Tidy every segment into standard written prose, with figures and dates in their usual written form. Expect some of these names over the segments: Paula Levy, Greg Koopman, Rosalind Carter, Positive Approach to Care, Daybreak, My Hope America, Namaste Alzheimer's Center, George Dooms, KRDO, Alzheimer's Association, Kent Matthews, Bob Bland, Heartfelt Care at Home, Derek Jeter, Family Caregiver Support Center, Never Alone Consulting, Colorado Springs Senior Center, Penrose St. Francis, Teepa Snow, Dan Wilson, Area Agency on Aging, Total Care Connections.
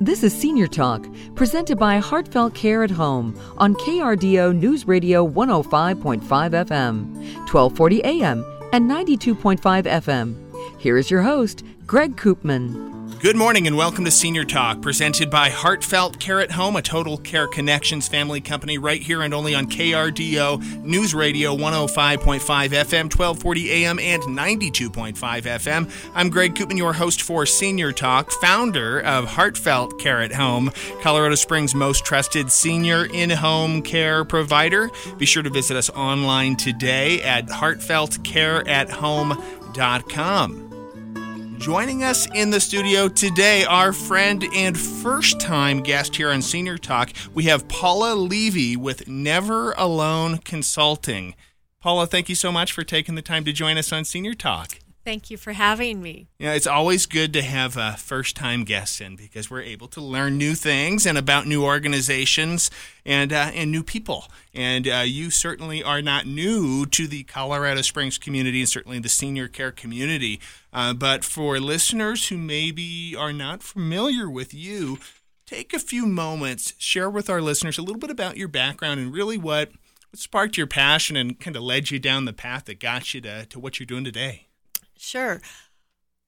This is Senior Talk, presented by Heartfelt Care at Home on KRDO News Radio 105.5 FM, 1240 AM and 92.5 FM. Here is your host, Greg Koopman. Good morning and welcome to Senior Talk, presented by Heartfelt Care at Home, a Total Care Connections family company right here and only on KRDO News Radio 105.5 FM, 1240 AM and 92.5 FM. I'm Greg Koopman, your host for Senior Talk, founder of Heartfelt Care at Home, Colorado Springs' most trusted senior in-home care provider. Be sure to visit us online today at heartfeltcareathome.com. Joining us in the studio today, our friend and first-time guest here on Senior Talk, we have Paula Levy with Never Alone Consulting. Paula, thank you so much for taking the time to join us on Senior Talk. Thank you for having me. Yeah, it's always good to have first-time guests in because we're able to learn new things and about new organizations and new people. And you certainly are not new to the Colorado Springs community and certainly the senior care community. But for listeners who maybe are not familiar with you, take a few moments, share with our listeners a little bit about your background and really what sparked your passion and kind of led you down the path that got you to what you're doing today. Sure.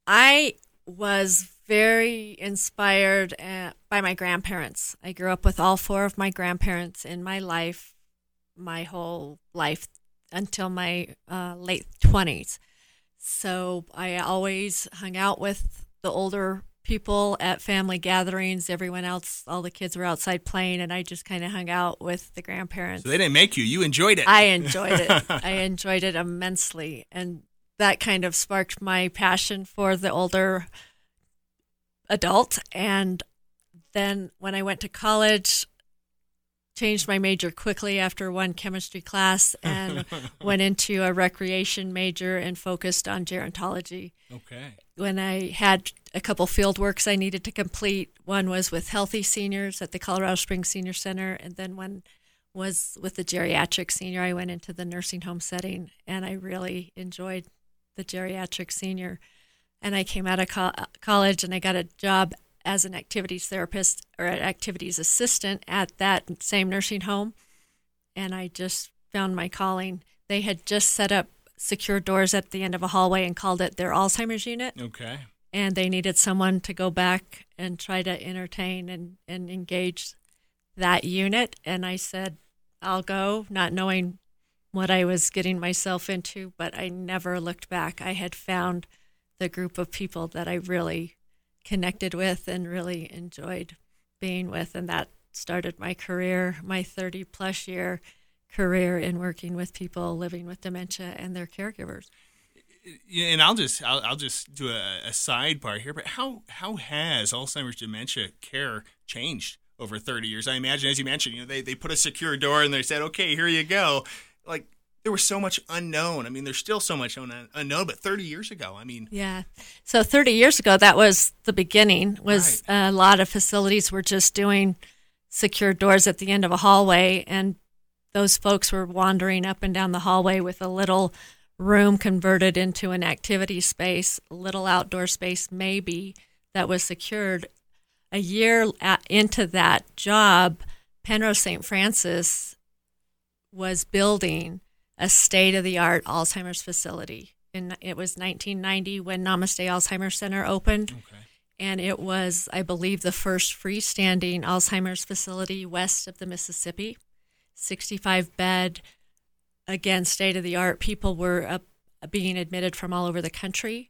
I was very inspired by my grandparents. I grew up with all four of my grandparents in my life, my whole life, until my late 20s. So I always hung out with the older people at family gatherings. Everyone else, all the kids were outside playing, and I just kind of hung out with the grandparents. So they didn't make you. You enjoyed it. I enjoyed it. I enjoyed it immensely. And that kind of sparked my passion for the older adult. And then when I went to college, changed my major quickly after one chemistry class and went into a recreation major and focused on gerontology. Okay. When I had a couple field works I needed to complete, one was with healthy seniors at the Colorado Springs Senior Center, and then one was with the geriatric senior. I went into the nursing home setting, and I really enjoyed the geriatric senior. And I came out of college and I got a job as an activities therapist or an activities assistant at that same nursing home. And I just found my calling. They had just set up secure doors at the end of a hallway and called it their Alzheimer's unit. Okay. And they needed someone to go back and try to entertain and engage that unit. And I said, I'll go, not knowing what I was getting myself into, but I never looked back. I had found the group of people that I really connected with and really enjoyed being with, and that started my career, my 30-plus year career in working with people living with dementia and their caregivers. And I'll just do a sidebar here, but how has Alzheimer's dementia care changed over 30 years? I imagine, as you mentioned, you know, they put a secure door and they said, okay, here you go. Like, there was so much unknown. I mean, there's still so much unknown, but 30 years ago, I mean. Yeah. So 30 years ago, that was the beginning, was right. A lot of facilities were just doing secure doors at the end of a hallway, and those folks were wandering up and down the hallway with a little room converted into an activity space, little outdoor space maybe that was secured. A year into that job, Penrose St. Francis was building a state-of-the-art Alzheimer's facility. And it was 1990 when Namaste Alzheimer's Center opened. Okay. And it was, I believe, the first freestanding Alzheimer's facility west of the Mississippi, 65-bed. Again, state-of-the-art. People were being admitted from all over the country.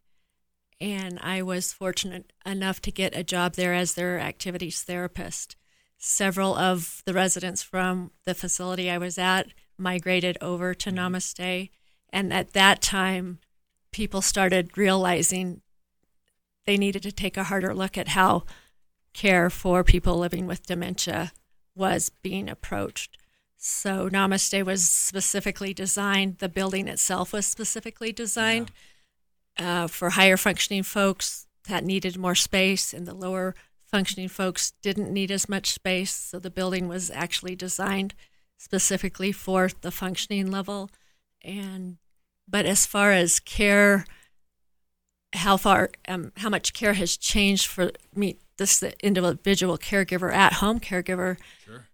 And I was fortunate enough to get a job there as their activities therapist. Several of the residents from the facility I was at migrated over to Namaste. And at that time, people started realizing they needed to take a harder look at how care for people living with dementia was being approached. So Namaste was specifically designed. The building itself was specifically designed. Yeah. For higher functioning folks that needed more space, and the lower functioning folks didn't need as much space. So the building was actually designed specifically for the functioning level. But as far as care, how much care has changed for me this individual caregiver, at-home caregiver. Sure.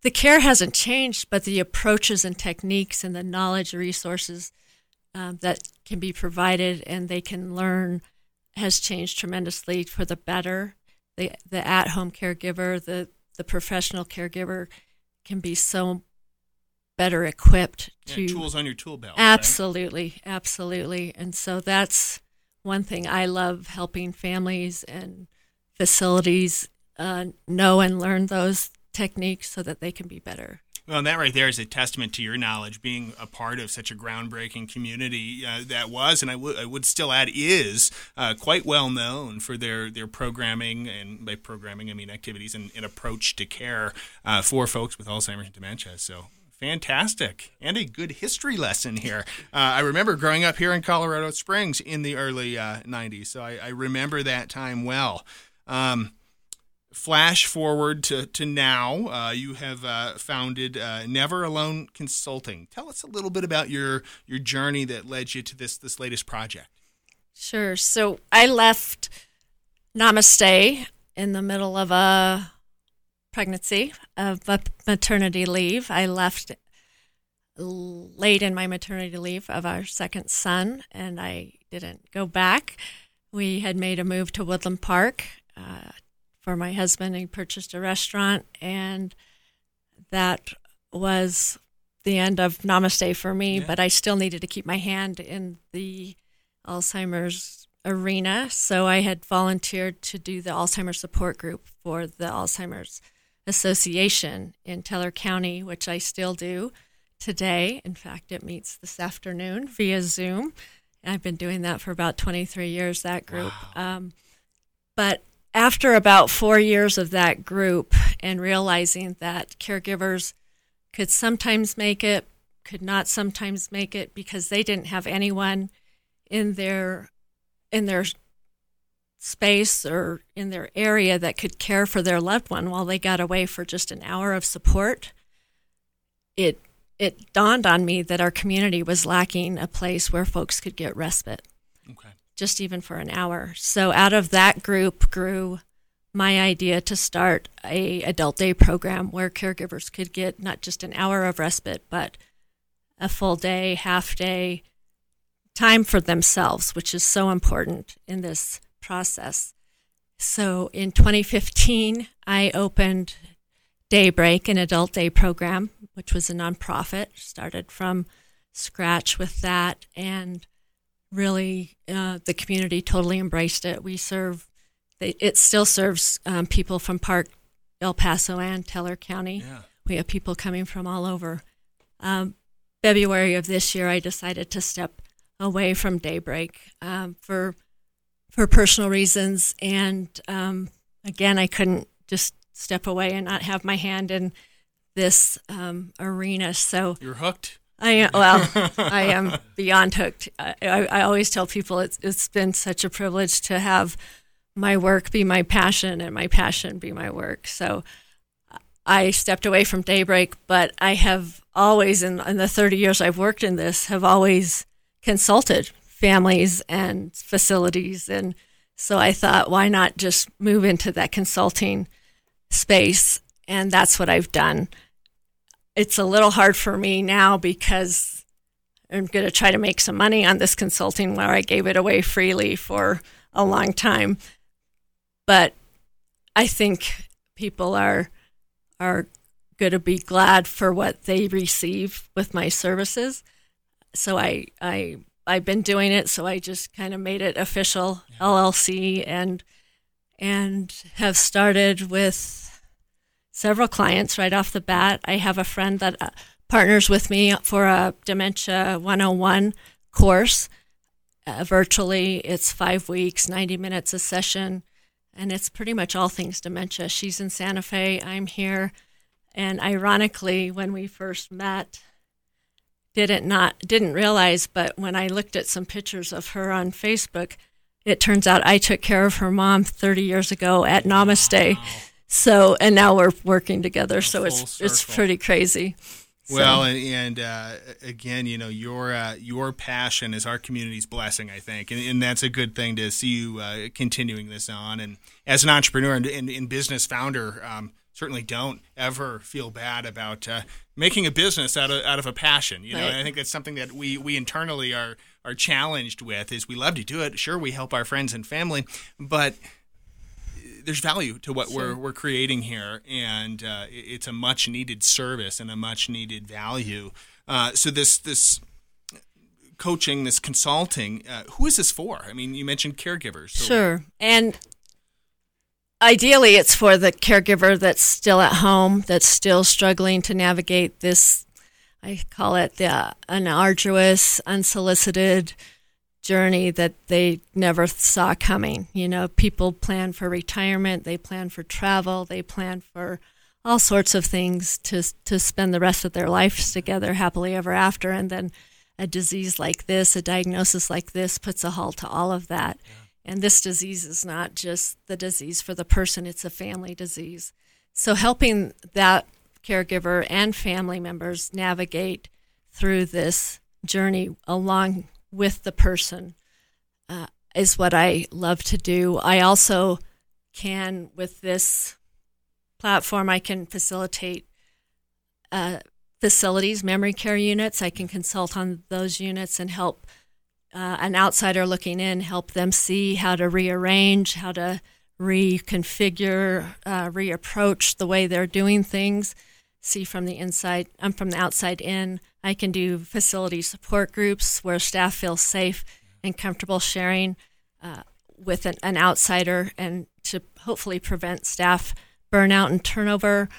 The care hasn't changed, but the approaches and techniques and the knowledge, resources that can be provided and they can learn has changed tremendously for the better. The at-home caregiver, the professional caregiver can be so better equipped to... tools on your tool belt. Absolutely, right? Absolutely. And so that's one thing I love, helping families and facilities know and learn those techniques so that they can be better. Well, and that right there is a testament to your knowledge, being a part of such a groundbreaking community that was, and I would still add is, quite well known for their programming, and by programming I mean activities and approach to care for folks with Alzheimer's and dementia. So fantastic. And a good history lesson here. I remember growing up here in Colorado Springs in the early 90s, so I remember that time well. Flash forward to now, you have founded Never Alone Consulting. Tell us a little bit about your journey that led you to this latest project. Sure. So I left Namaste in the middle of a pregnancy, of a maternity leave. I left late in my maternity leave of our second son, and I didn't go back. We had made a move to Woodland Park for my husband. He purchased a restaurant, and that was the end of Namaste for me, yeah. But I still needed to keep my hand in the Alzheimer's arena, so I had volunteered to do the Alzheimer's support group for the Alzheimer's Association in Teller County, which I still do today. In fact, it meets this afternoon via Zoom. I've been doing that for about 23 years, that group. Wow. But after about 4 years of that group and realizing that caregivers could sometimes make it, could not sometimes make it, because they didn't have anyone in their space or in their area that could care for their loved one while they got away for just an hour of support, it dawned on me that our community was lacking a place where folks could get respite. Okay. Just even for an hour. So out of that group grew my idea to start an adult day program where caregivers could get not just an hour of respite, but a full day, half day time for themselves, which is so important in this process. So in 2015, I opened Daybreak, an adult day program, which was a nonprofit, started from scratch with that, and really, the community totally embraced it. It still serves people from Park, El Paso, and Teller County. Yeah. We have people coming from all over. February of this year, I decided to step away from Daybreak for personal reasons. And again, I couldn't just step away and not have my hand in this arena. So you're hooked. I am beyond hooked. I always tell people it's been such a privilege to have my work be my passion and my passion be my work. So I stepped away from Daybreak, but I have always, in the 30 years I've worked in this, have always consulted families and facilities. And so I thought, why not just move into that consulting space? And that's what I've done. It's a little hard for me now because I'm going to try to make some money on this consulting where I gave it away freely for a long time. But I think people are going to be glad for what they receive with my services. So I've been doing it, so I just kind of made it official, yeah. LLC, and have started with several clients right off the bat. I have a friend that partners with me for a Dementia 101 course. Virtually, it's 5 weeks, 90 minutes a session, and it's pretty much all things dementia. She's in Santa Fe, I'm here. And ironically, when we first met, didn't realize, but when I looked at some pictures of her on Facebook, it turns out I took care of her mom 30 years ago at Namaste. Wow. So, and now we're working together, so it's pretty crazy. Well, and again, you know, your passion is our community's blessing, I think, and that's a good thing to see you continuing this on. And as an entrepreneur and business founder, certainly don't ever feel bad about making a business out of a passion. You know, right. And I think that's something that we internally are challenged with. Is we love to do it. Sure, we help our friends and family, but there's value to what we're creating here, and it's a much needed service and a much needed value. So this coaching, this consulting, who is this for? I mean, you mentioned caregivers. So. Sure, and ideally, it's for the caregiver that's still at home, that's still struggling to navigate this. I call it an arduous, unsolicited journey that they never saw coming. You know, people plan for retirement, they plan for travel, they plan for all sorts of things to spend the rest of their lives together happily ever after. And then a disease like this, a diagnosis like this puts a halt to all of that. Yeah. And this disease is not just the disease for the person, it's a family disease. So helping that caregiver and family members navigate through this journey along with the person is what I love to do. I also can, with this platform, I can facilitate facilities, memory care units. I can consult on those units and help an outsider looking in, help them see how to rearrange, how to reconfigure, reapproach the way they're doing things, see from the inside, from the outside in. I can do facility support groups where staff feel safe and comfortable sharing with an outsider, and to hopefully prevent staff burnout and turnover.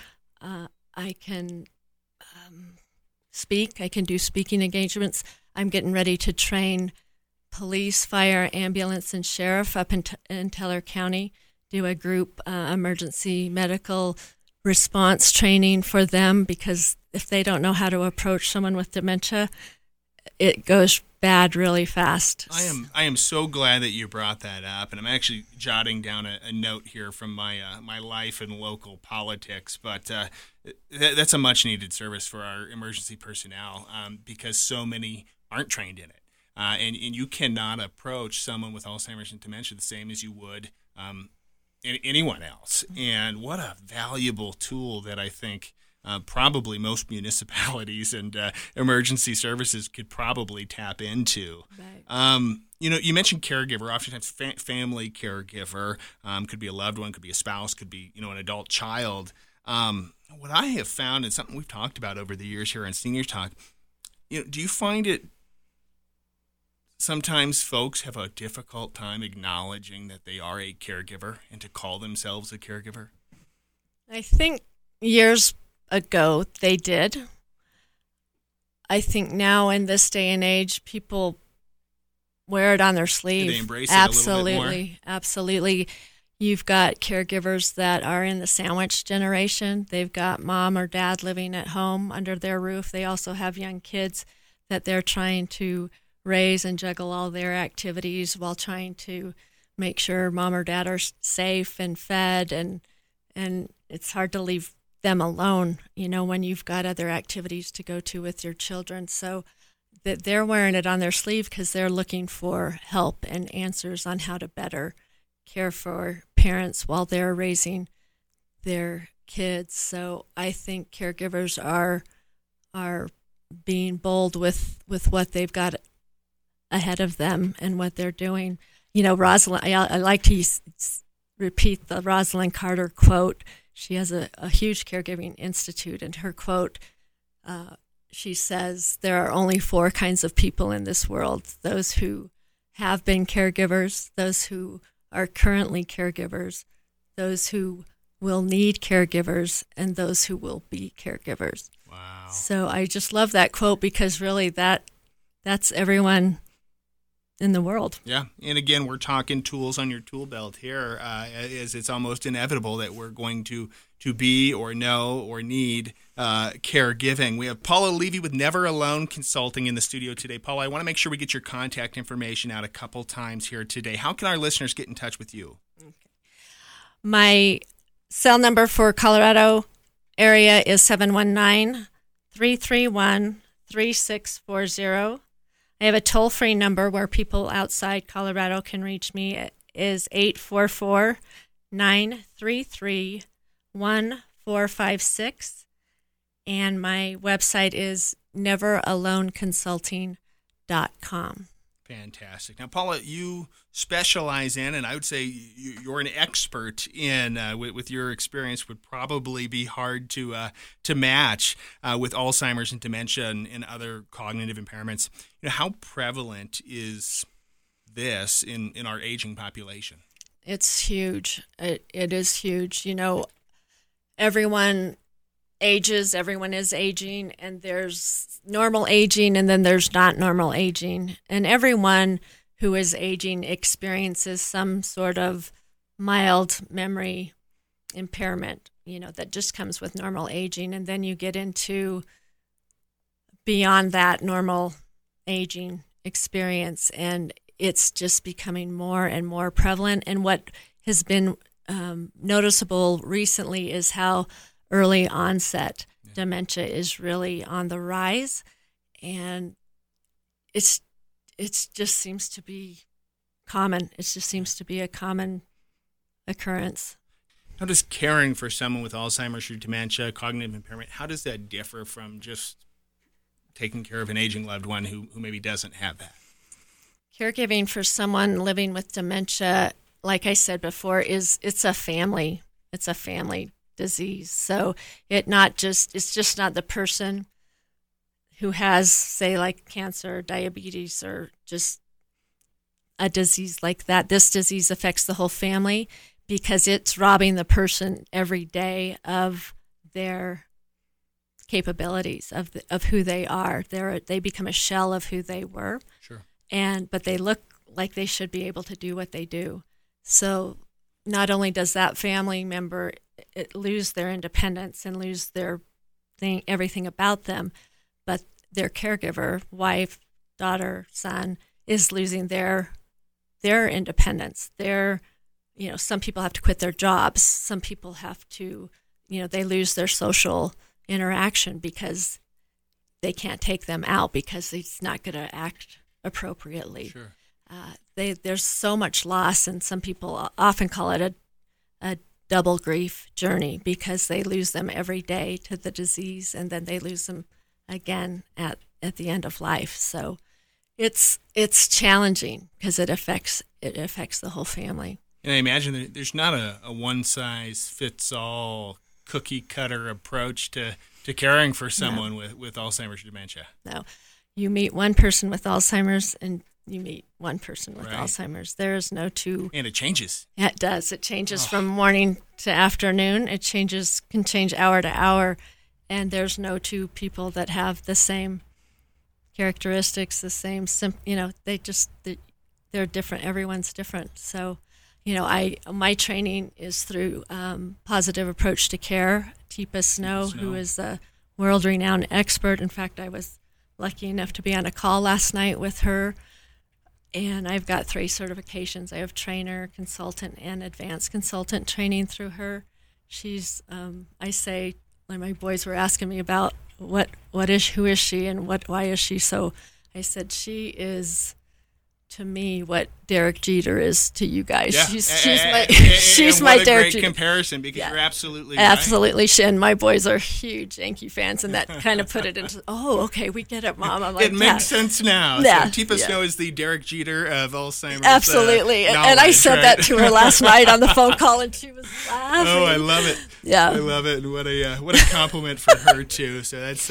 I can speak. I can do speaking engagements. I'm getting ready to train police, fire, ambulance, and sheriff up in Teller County, do a group emergency medical response training for them, because if they don't know how to approach someone with dementia, it goes bad really fast. I am so glad that you brought that up, and I'm actually jotting down a note here from my my life and local politics, but that's a much needed service for our emergency personnel because so many aren't trained in it. And you cannot approach someone with Alzheimer's and dementia the same as you would anyone else. And what a valuable tool that I think probably most municipalities and emergency services could probably tap into. Right. You know, you mentioned caregiver. Oftentimes family caregiver could be a loved one, could be a spouse, could be, you know, an adult child. What I have found, and something we've talked about over the years here on Senior Talk, you know, do you find it sometimes folks have a difficult time acknowledging that they are a caregiver and to call themselves a caregiver? I think years ago they did. I think now in this day and age, people wear it on their sleeve. Do they embrace it a little bit more? Absolutely. You've got caregivers that are in the sandwich generation. They've got mom or dad living at home under their roof. They also have young kids that they're trying to raise and juggle all their activities while trying to make sure mom or dad are safe and fed, and it's hard to leave them alone, you know, when you've got other activities to go to with your children. So that they're wearing it on their sleeve because they're looking for help and answers on how to better care for parents while they're raising their kids. So I think caregivers are being bold with what they've got ahead of them and what they're doing. You know, Rosalind, I like to repeat the Rosalind Carter quote. She has a huge caregiving institute, and her quote, she says, there are only four kinds of people in this world: those who have been caregivers, those who are currently caregivers, those who will need caregivers, and those who will be caregivers. Wow. So I just love that quote, because really that's everyone in the world. Yeah. And again, we're talking tools on your tool belt here, as it's almost inevitable that we're going to be or know or need caregiving. We have Paula Levy with Never Alone Consulting in the studio today. Paula, I want to make sure we get your contact information out a couple times here today. How can our listeners get in touch with you? Okay. My cell number for Colorado area is 719 331-3640. I have a toll-free number where people outside Colorado can reach me. It is 844-933-1456. And my website is neveraloneconsulting.com. Fantastic. Now, Paula, you specialize in, and I would say you're an expert in, with your experience, would probably be hard to match with Alzheimer's and dementia and other cognitive impairments. You know, how prevalent is this in our aging population? It's huge. It is huge. You know, everyone ages, everyone is aging, and there's normal aging and then there's not normal aging. And everyone who is aging experiences some sort of mild memory impairment, you know, that just comes with normal aging. And then you get into beyond that normal aging experience, and it's just becoming more and more prevalent. And what has been noticeable recently is how early onset dementia is really on the rise, and it's just seems to be common. It just seems to be a common occurrence. How does caring for someone with Alzheimer's or dementia, cognitive impairment, how does that differ from just taking care of an aging loved one who maybe doesn't have that? Caregiving for someone living with dementia, like I said before, it's a family. It's a family disease. So it's just not the person who has, say, like cancer or diabetes or just a disease like that. This disease affects the whole family because it's robbing the person every day of their capabilities, of who they are. They become a shell of who they were. Sure. But they look like they should be able to do what they do. So not only does that family member lose their independence and lose their everything about them, but their caregiver, wife, daughter, son, is losing their independence. Some people have to quit their jobs. Some people have to, they lose their social interaction because they can't take them out because it's not going to act appropriately. Sure. There's so much loss, and some people often call it a double grief journey because they lose them every day to the disease, and then they lose them again at the end of life. So it's challenging because it affects the whole family. And I imagine that there's not a one-size-fits-all cookie-cutter approach to caring for someone with Alzheimer's or dementia. No. You meet one person with Alzheimer's and you meet one person with Alzheimer's. There is no two. And it changes. It does. It changes from morning to afternoon. It can change hour to hour. And there's no two people that have the same characteristics, the same, they're different. Everyone's different. So, my training is through Positive Approach to Care, Teepa Snow, who is a world-renowned expert. In fact, I was lucky enough to be on a call last night with her. And I've got 3 certifications. I have trainer, consultant, and advanced consultant training through her. She's, my boys were asking me about who is she and why is she so? I said she is, to me, what Derek Jeter is to you guys. Yeah. She's my Derek Jeter. Great comparison because you're absolutely right. Absolutely, and my boys are huge Yankee fans, and that kind of put it into, okay, we get it, Mom. I'm like, it makes sense now. Yeah. So Teepa Snow is the Derek Jeter of Alzheimer's. Absolutely, and I said that to her last night on the phone call, and she was laughing. Oh, I love it. Yeah, I love it, and what a compliment for her too. So that's,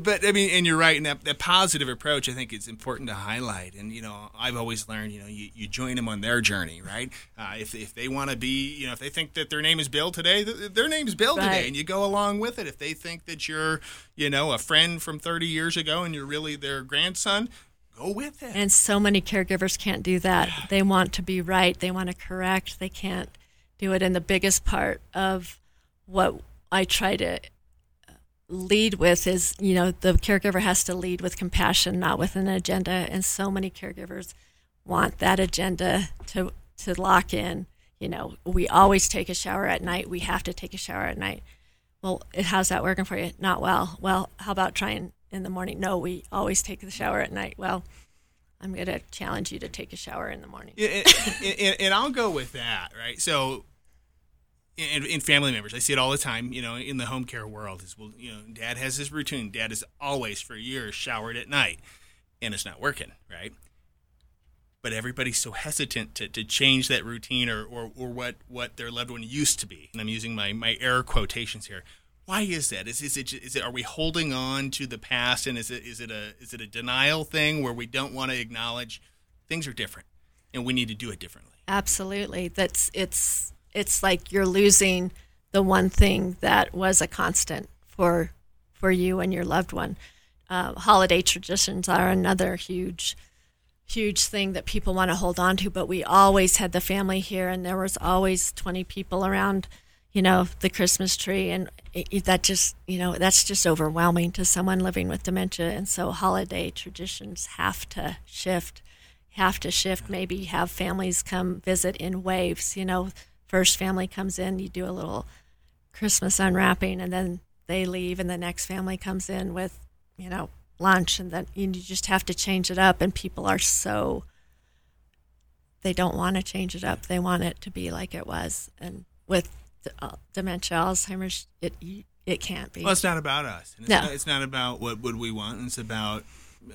but I mean, and you're right, and that positive approach, I think it's important to highlight, and I've always learned, you join them on their journey, right? If they want to be, if they think that their name is Bill today, their name's Bill today, and you go along with it. If they think that you're, a friend from 30 years ago and you're really their grandson, go with it. And so many caregivers can't do that. Yeah. They want to be right. They want to correct. They can't do it. And the biggest part of what I try to lead with is, the caregiver has to lead with compassion, not with an agenda. And so many caregivers want that agenda to lock in. We always take a shower at night. We have to take a shower at night. well, how's that working for you? Not well. Well, how about trying in the morning? No, we always take the shower at night. Well, I'm going to challenge you to take a shower in the morning. And I'll go with that, right? So in family members, I see it all the time, you know, in the home care world is, well, you know, dad has this routine. Dad has always for years showered at night, and it's not working, right? But everybody's so hesitant to change that routine or what their loved one used to be. And I'm using my air quotations here. Why is that? Is it? Are we holding on to the past? And is it a denial thing where we don't want to acknowledge things are different and we need to do it differently? Absolutely. It's like you're losing the one thing that was a constant for you and your loved one. Holiday traditions are another huge thing that people want to hold on to. But we always had the family here, and there was always 20 people around, you know, the Christmas tree, and that's just overwhelming to someone living with dementia. And so holiday traditions have to shift. Maybe have families come visit in waves. You know, first family comes in, you do a little Christmas unwrapping, and then they leave, and the next family comes in with, you know, lunch, and then you just have to change it up. And people are so, they don't want to change it up. They want it to be like it was. And with dementia, Alzheimer's, it can't be. Well, it's not about us. And it's not about what would we want. And it's about,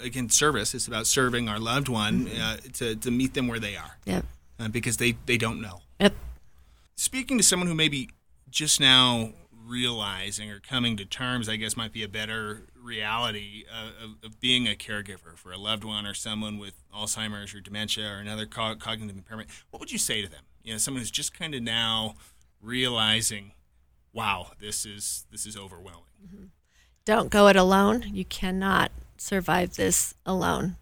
again, service. It's about serving our loved one, mm-hmm. to meet them where they are. Yep. Because they don't know. Yep. Speaking to someone who maybe just now realizing or coming to terms, I guess, might be a better reality of being a caregiver for a loved one or someone with Alzheimer's or dementia or another cognitive impairment, what would you say to them? You know, someone who's just kind of now realizing, wow, this is overwhelming. Mm-hmm. Don't go it alone. You cannot survive this alone.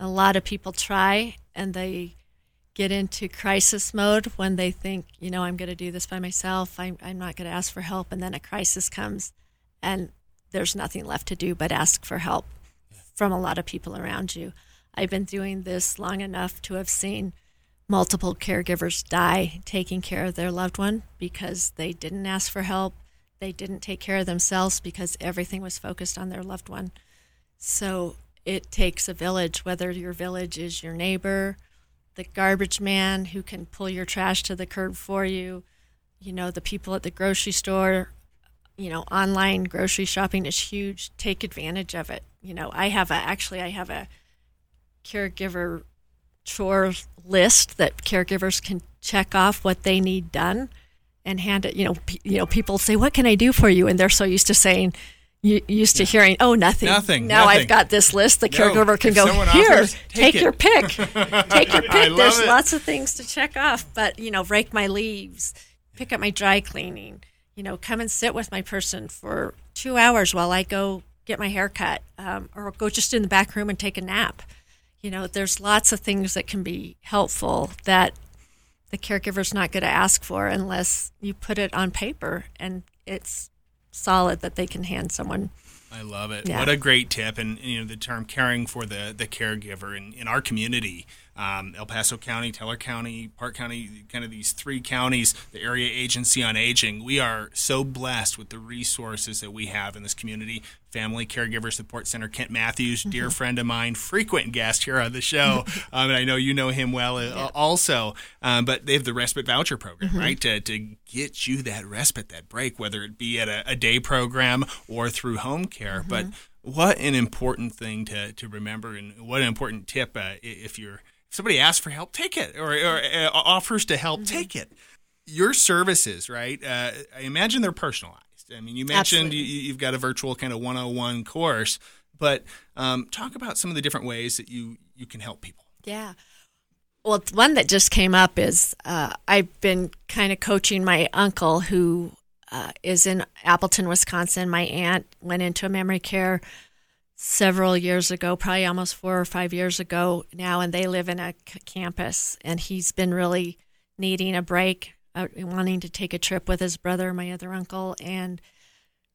A lot of people try, and they get into crisis mode when they think, you know, I'm going to do this by myself. I'm not going to ask for help. And then a crisis comes, and there's nothing left to do but ask for help from a lot of people around you. I've been doing this long enough to have seen multiple caregivers die taking care of their loved one because they didn't ask for help. They didn't take care of themselves because everything was focused on their loved one. So it takes a village, whether your village is your neighbor, the garbage man who can pull your trash to the curb for you, you know, the people at the grocery store. You know, online grocery shopping is huge. Take advantage of it. You know, I have a caregiver chore list that caregivers can check off what they need done and hand it. You know, people say, "What can I do for you?" And they're so used to saying, hearing, "Oh, nothing." Nothing. I've got this list. The caregiver can go here. Offers, take your pick. Take your pick. There's lots of things to check off. But you know, rake my leaves, pick up my dry cleaning. You know, come and sit with my person for 2 hours while I go get my hair cut, or go just in the back room and take a nap. You know, there's lots of things that can be helpful that the caregiver's not going to ask for unless you put it on paper and it's solid that they can hand someone. I love it. Yeah. What a great tip. And, you know, the term caring for the caregiver in our community, El Paso County, Teller County, Park County, kind of these three counties, the Area Agency on Aging. We are so blessed with the resources that we have in this community. Family Caregiver Support Center, Kent Matthews, mm-hmm. dear friend of mine, frequent guest here on the show, and I know you know him well also, but they have the respite voucher program, mm-hmm. right, to get you that respite, that break, whether it be at a day program or through home care. Mm-hmm. But what an important thing to remember, and what an important tip if somebody asks for help, take it, or offers to help, mm-hmm. take it. Your services, right, I imagine they're personalized. I mean, you mentioned you've got a virtual kind of 101 course, but talk about some of the different ways that you can help people. Yeah. Well, one that just came up is I've been kind of coaching my uncle who is in Appleton, Wisconsin. My aunt went into memory care several years ago, probably almost 4 or 5 years ago now, and they live in a campus, and he's been really needing a break. Wanting to take a trip with his brother, my other uncle, and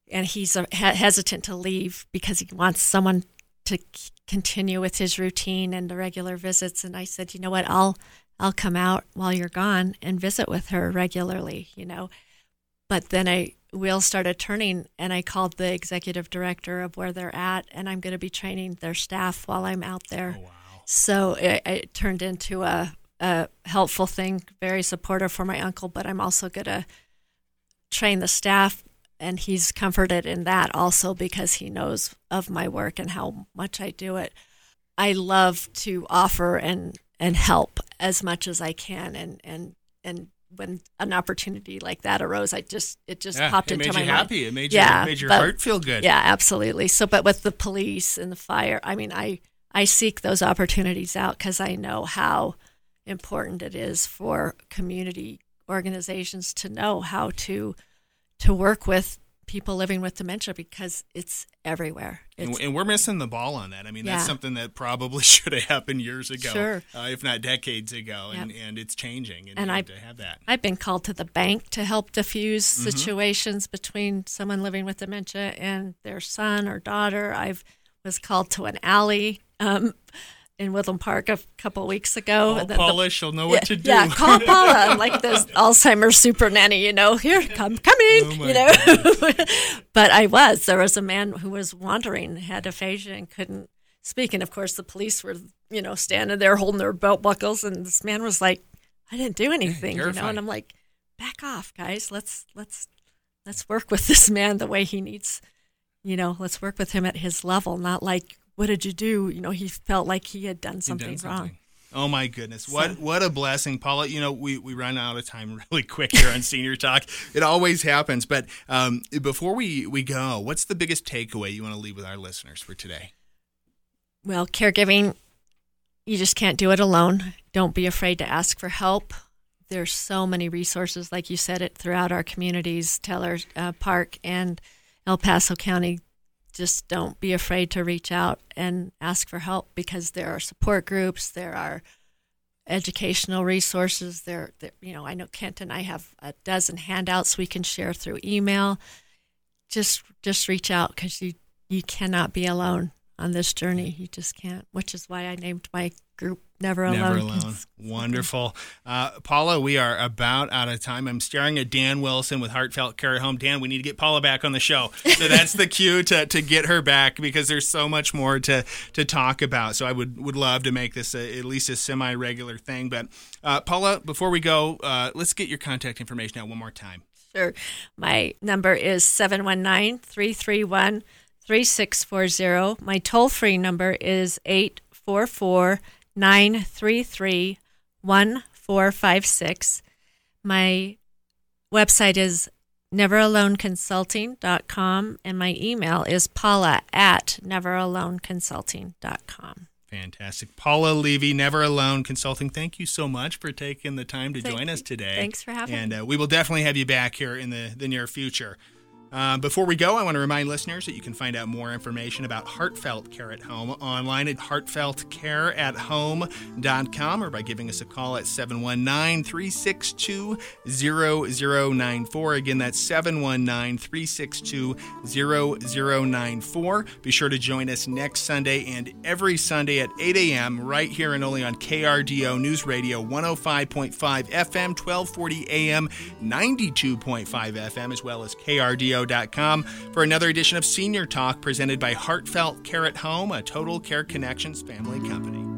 he's hesitant to leave because he wants someone to continue with his routine and the regular visits. And I said, you know what, I'll come out while you're gone and visit with her regularly, you know. But then I wheels started turning, and I called the executive director of where they're at, and I'm going to be training their staff while I'm out there. Oh, wow. So it turned into a helpful thing, very supportive for my uncle, but I'm also going to train the staff, and he's comforted in that also because he knows of my work and how much I do it. I love to offer and help as much as I can, and when an opportunity like that arose, it just popped into my mind. It made you happy. It made your heart feel good. Yeah, absolutely. So, but with the police and the fire, I mean, I seek those opportunities out because I know how important it is for community organizations to know how to work with people living with dementia, because it's everywhere. And we're missing the ball on that. I mean, that's something that probably should have happened years ago, if not decades ago, and it's changing. And I have to have that. I've been called to the bank to help diffuse situations between someone living with dementia and their son or daughter. I was called to an alley in Woodland Park a couple weeks ago. Paula, she'll know what to do. Yeah, call Paula, like this Alzheimer's super nanny, here, coming, But there was a man who was wandering, had aphasia and couldn't speak. And of course the police were, standing there holding their belt buckles. And this man was like, I didn't do anything, And I'm like, back off, guys. Let's work with this man the way he needs, let's work with him at his level, not like, what did you do? He felt like he had done something wrong. Oh, my goodness. What a blessing, Paula. We run out of time really quick here on Senior Talk. It always happens. But before we go, what's the biggest takeaway you want to leave with our listeners for today? Well, caregiving, you just can't do it alone. Don't be afraid to ask for help. There's so many resources, like you said, throughout our communities, Teller Park and El Paso County. Just don't be afraid to reach out and ask for help, because there are support groups, there are educational resources. There, I know Kent and I have a dozen handouts we can share through email. Just reach out, because you cannot be alone on this journey. You just can't, which is why I named my group Never Alone. Wonderful. Paula, we are about out of time. I'm staring at Dan Wilson with Heartfelt Care at Home. Dan, we need to get Paula back on the show. So that's the cue to get her back, because there's so much more to talk about. So I would love to make this at least a semi-regular thing. But Paula, before we go, let's get your contact information out one more time. Sure. My number is 719-331-3640. My toll-free number is 844-933-1456. My website is neveraloneconsulting.com, and my email is paula@neveraloneconsulting.com. Fantastic. Paula Levy, Never Alone Consulting, thank you so much for taking the time to join us today. Thanks for having me. And we will definitely have you back here in the near future. Before we go, I want to remind listeners that you can find out more information about Heartfelt Care at Home online at heartfeltcareathome.com, or by giving us a call at 719-362-0094. Again, that's 719-362-0094. Be sure to join us next Sunday and every Sunday at 8 a.m. right here and only on KRDO News Radio 105.5 FM, 1240 AM, 92.5 FM, as well as KRDO.com. For another edition of Senior Talk presented by Heartfelt Care at Home, a Total Care Connections family company.